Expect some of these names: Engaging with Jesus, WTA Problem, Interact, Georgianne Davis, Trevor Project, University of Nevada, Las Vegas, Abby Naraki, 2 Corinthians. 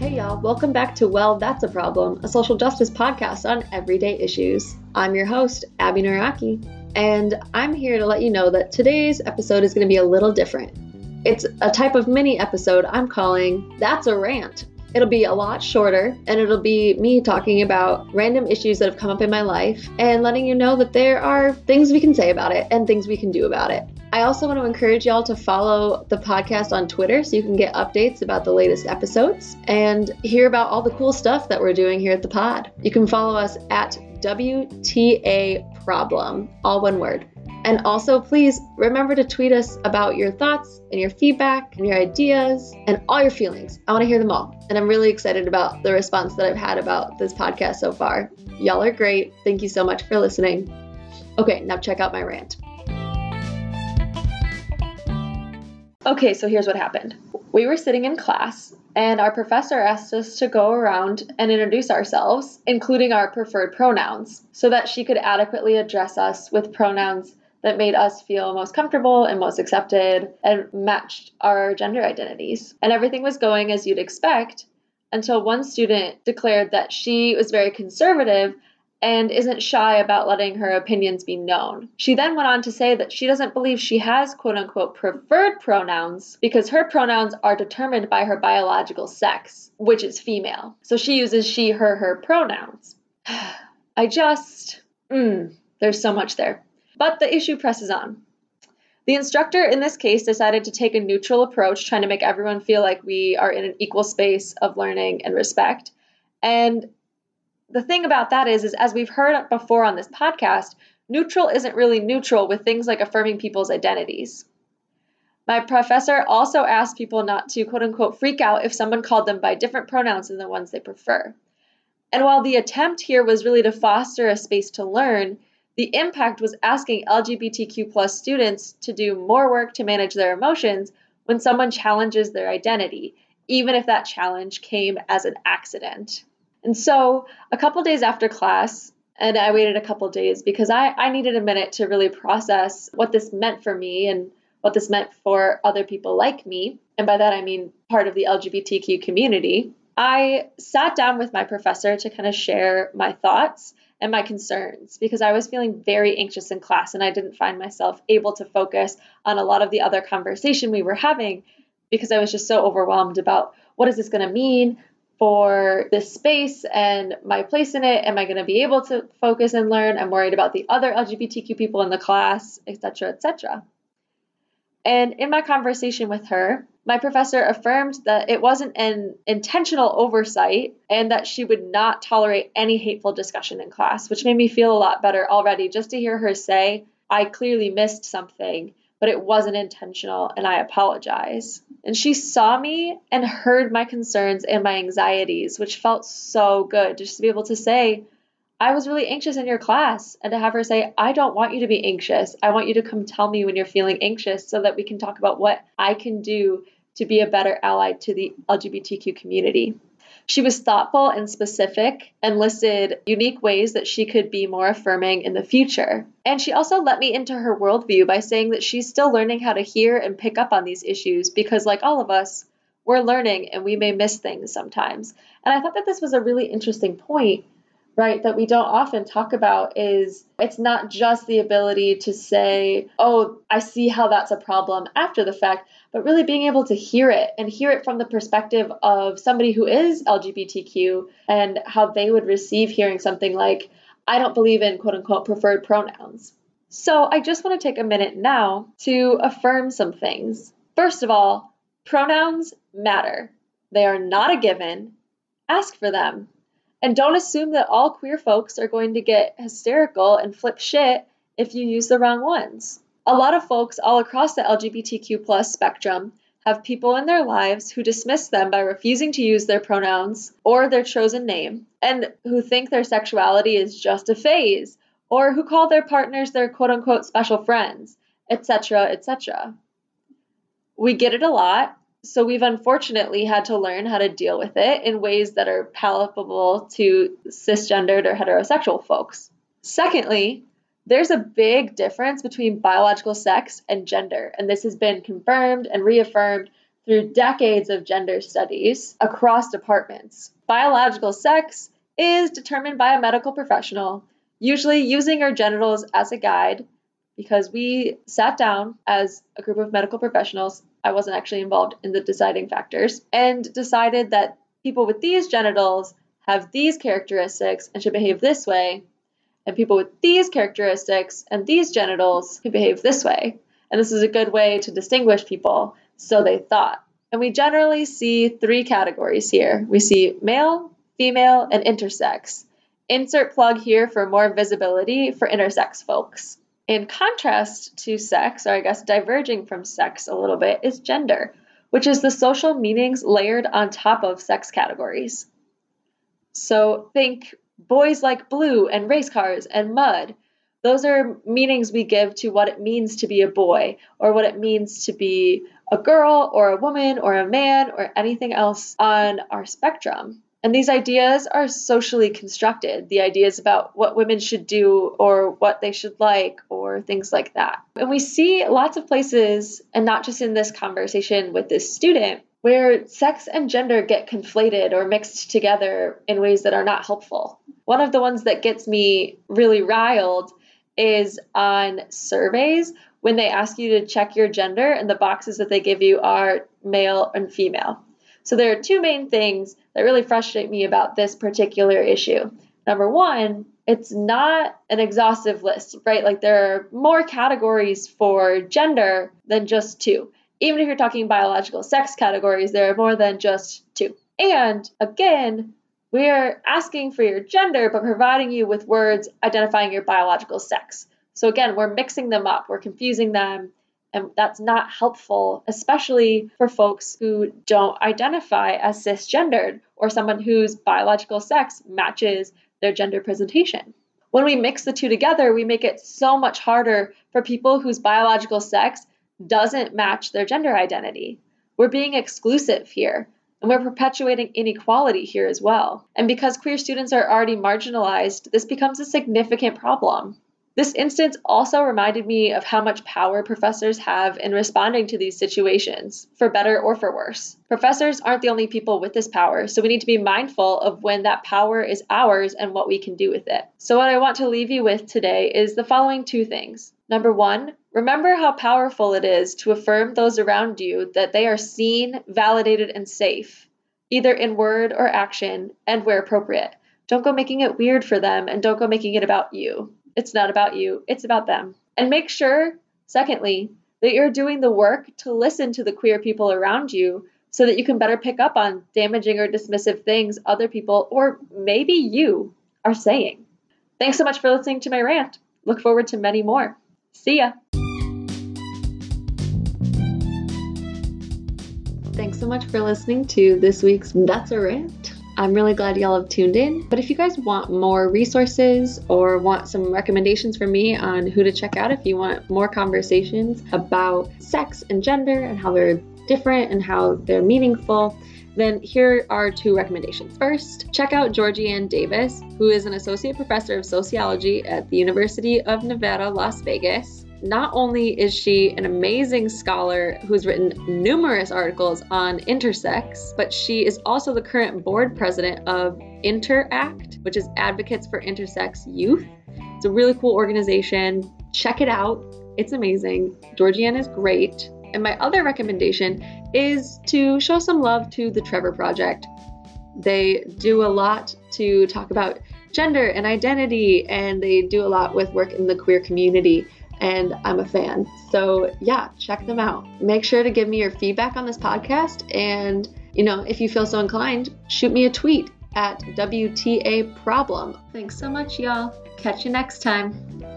Hey y'all, welcome back to Well, That's a Problem, a social justice podcast on everyday issues. I'm your host, Abby Naraki, and I'm here to let you know that today's episode is going to be a little different. It's a type of mini episode I'm calling That's a Rant. It'll be a lot shorter, and it'll be me talking about random issues that have come up in my life and letting you know that there are things we can say about it and things we can do about it. I also want to encourage y'all to follow the podcast on Twitter so you can get updates about the latest episodes and hear about all the cool stuff that we're doing here at the pod. You can follow us at WTA Problem, all one word. And also, please remember to tweet us about your thoughts and your feedback and your ideas and all your feelings. I want to hear them all. And I'm really excited about the response that I've had about this podcast so far. Y'all are great. Thank you so much for listening. Okay, now check out my rant. Okay, so here's what happened. We were sitting in class, and our professor asked us to go around and introduce ourselves, including our preferred pronouns, so that she could adequately address us with pronouns that made us feel most comfortable and most accepted and matched our gender identities. And everything was going as you'd expect until one student declared that she was very conservative and isn't shy about letting her opinions be known. She then went on to say that she doesn't believe she has quote-unquote preferred pronouns because her pronouns are determined by her biological sex, which is female. So she uses she, her, her pronouns. There's so much there. But the issue presses on. The instructor in this case decided to take a neutral approach, trying to make everyone feel like we are in an equal space of learning and respect. And the thing about that is as we've heard before on this podcast, neutral isn't really neutral with things like affirming people's identities. My professor also asked people not to, quote-unquote, freak out if someone called them by different pronouns than the ones they prefer. And while the attempt here was really to foster a space to learn, the impact was asking LGBTQ+ students to do more work to manage their emotions when someone challenges their identity, even if that challenge came as an accident. And so a couple days after class, and I waited a couple days because I needed a minute to really process what this meant for me and what this meant for other people like me. And by that, I mean part of the LGBTQ community. I sat down with my professor to kind of share my thoughts and my concerns because I was feeling very anxious in class and I didn't find myself able to focus on a lot of the other conversation we were having because I was just so overwhelmed about what is this going to mean for this space and my place in it? Am I going to be able to focus and learn? I'm worried about the other LGBTQ people in the class, et cetera, et cetera. And in my conversation with her, my professor affirmed that it wasn't an intentional oversight and that she would not tolerate any hateful discussion in class, which made me feel a lot better already just to hear her say, I clearly missed something, but it wasn't intentional and I apologize. And she saw me and heard my concerns and my anxieties, which felt so good just to be able to say, I was really anxious in your class, and to have her say, I don't want you to be anxious. I want you to come tell me when you're feeling anxious so that we can talk about what I can do to be a better ally to the LGBTQ community. She was thoughtful and specific and listed unique ways that she could be more affirming in the future. And she also let me into her worldview by saying that she's still learning how to hear and pick up on these issues because, like all of us, we're learning and we may miss things sometimes. And I thought that this was a really interesting point, right, that we don't often talk about is it's not just the ability to say, oh, I see how that's a problem after the fact, but really being able to hear it and hear it from the perspective of somebody who is LGBTQ and how they would receive hearing something like, I don't believe in quote unquote preferred pronouns. So I just want to take a minute now to affirm some things. First of all, pronouns matter. They are not a given. Ask for them. And don't assume that all queer folks are going to get hysterical and flip shit if you use the wrong ones. A lot of folks all across the LGBTQ+ spectrum have people in their lives who dismiss them by refusing to use their pronouns or their chosen name, and who think their sexuality is just a phase, or who call their partners their quote-unquote special friends, etc., etc. We get it a lot. So we've unfortunately had to learn how to deal with it in ways that are palatable to cisgendered or heterosexual folks. Secondly, there's a big difference between biological sex and gender, and this has been confirmed and reaffirmed through decades of gender studies across departments. Biological sex is determined by a medical professional, usually using our genitals as a guide, because we sat down as a group of medical professionals. I wasn't actually involved in the deciding factors, and decided that people with these genitals have these characteristics and should behave this way, and people with these characteristics and these genitals can behave this way. And this is a good way to distinguish people, so they thought. And we generally see three categories here. We see male, female, and intersex. Insert plug here for more visibility for intersex folks. In contrast to sex, or I guess diverging from sex a little bit, is gender, which is the social meanings layered on top of sex categories. So think boys like blue and race cars and mud. Those are meanings we give to what it means to be a boy, or what it means to be a girl or a woman or a man or anything else on our spectrum. And these ideas are socially constructed, the ideas about what women should do or what they should like or things like that. And we see lots of places, and not just in this conversation with this student, where sex and gender get conflated or mixed together in ways that are not helpful. One of the ones that gets me really riled is on surveys when they ask you to check your gender and the boxes that they give you are male and female. So there are two main things that really frustrate me about this particular issue. Number one, it's not an exhaustive list, right? Like, there are more categories for gender than just two. Even if you're talking biological sex categories, there are more than just two. And again, we're asking for your gender, but providing you with words identifying your biological sex. So again, we're mixing them up, we're confusing them. And that's not helpful, especially for folks who don't identify as cisgendered or someone whose biological sex matches their gender presentation. When we mix the two together, we make it so much harder for people whose biological sex doesn't match their gender identity. We're being exclusive here, and we're perpetuating inequality here as well. And because queer students are already marginalized, this becomes a significant problem. This instance also reminded me of how much power professors have in responding to these situations, for better or for worse. Professors aren't the only people with this power, so we need to be mindful of when that power is ours and what we can do with it. So what I want to leave you with today is the following two things. Number one, remember how powerful it is to affirm those around you that they are seen, validated, and safe, either in word or action, and where appropriate. Don't go making it weird for them, and don't go making it about you. It's not about you, it's about them. And make sure, secondly, that you're doing the work to listen to the queer people around you so that you can better pick up on damaging or dismissive things other people, or maybe you, are saying. Thanks so much for listening to my rant. Look forward to many more. See ya. Thanks so much for listening to this week's That's a Rant. I'm really glad y'all have tuned in, but if you guys want more resources or want some recommendations from me on who to check out if you want more conversations about sex and gender and how they're different and how they're meaningful, then here are two recommendations. First, check out Georgianne Davis, who is an associate professor of sociology at the University of Nevada, Las Vegas. Not only is she an amazing scholar who's written numerous articles on intersex, but she is also the current board president of Interact, which is Advocates for Intersex Youth. It's a really cool organization. Check it out. It's amazing. Georgianne is great. And my other recommendation is to show some love to the Trevor Project. They do a lot to talk about gender and identity, and they do a lot with work in the queer community. And I'm a fan. So yeah, check them out. Make sure to give me your feedback on this podcast. And, if you feel so inclined, shoot me a tweet at WTA Problem. Thanks so much, y'all. Catch you next time.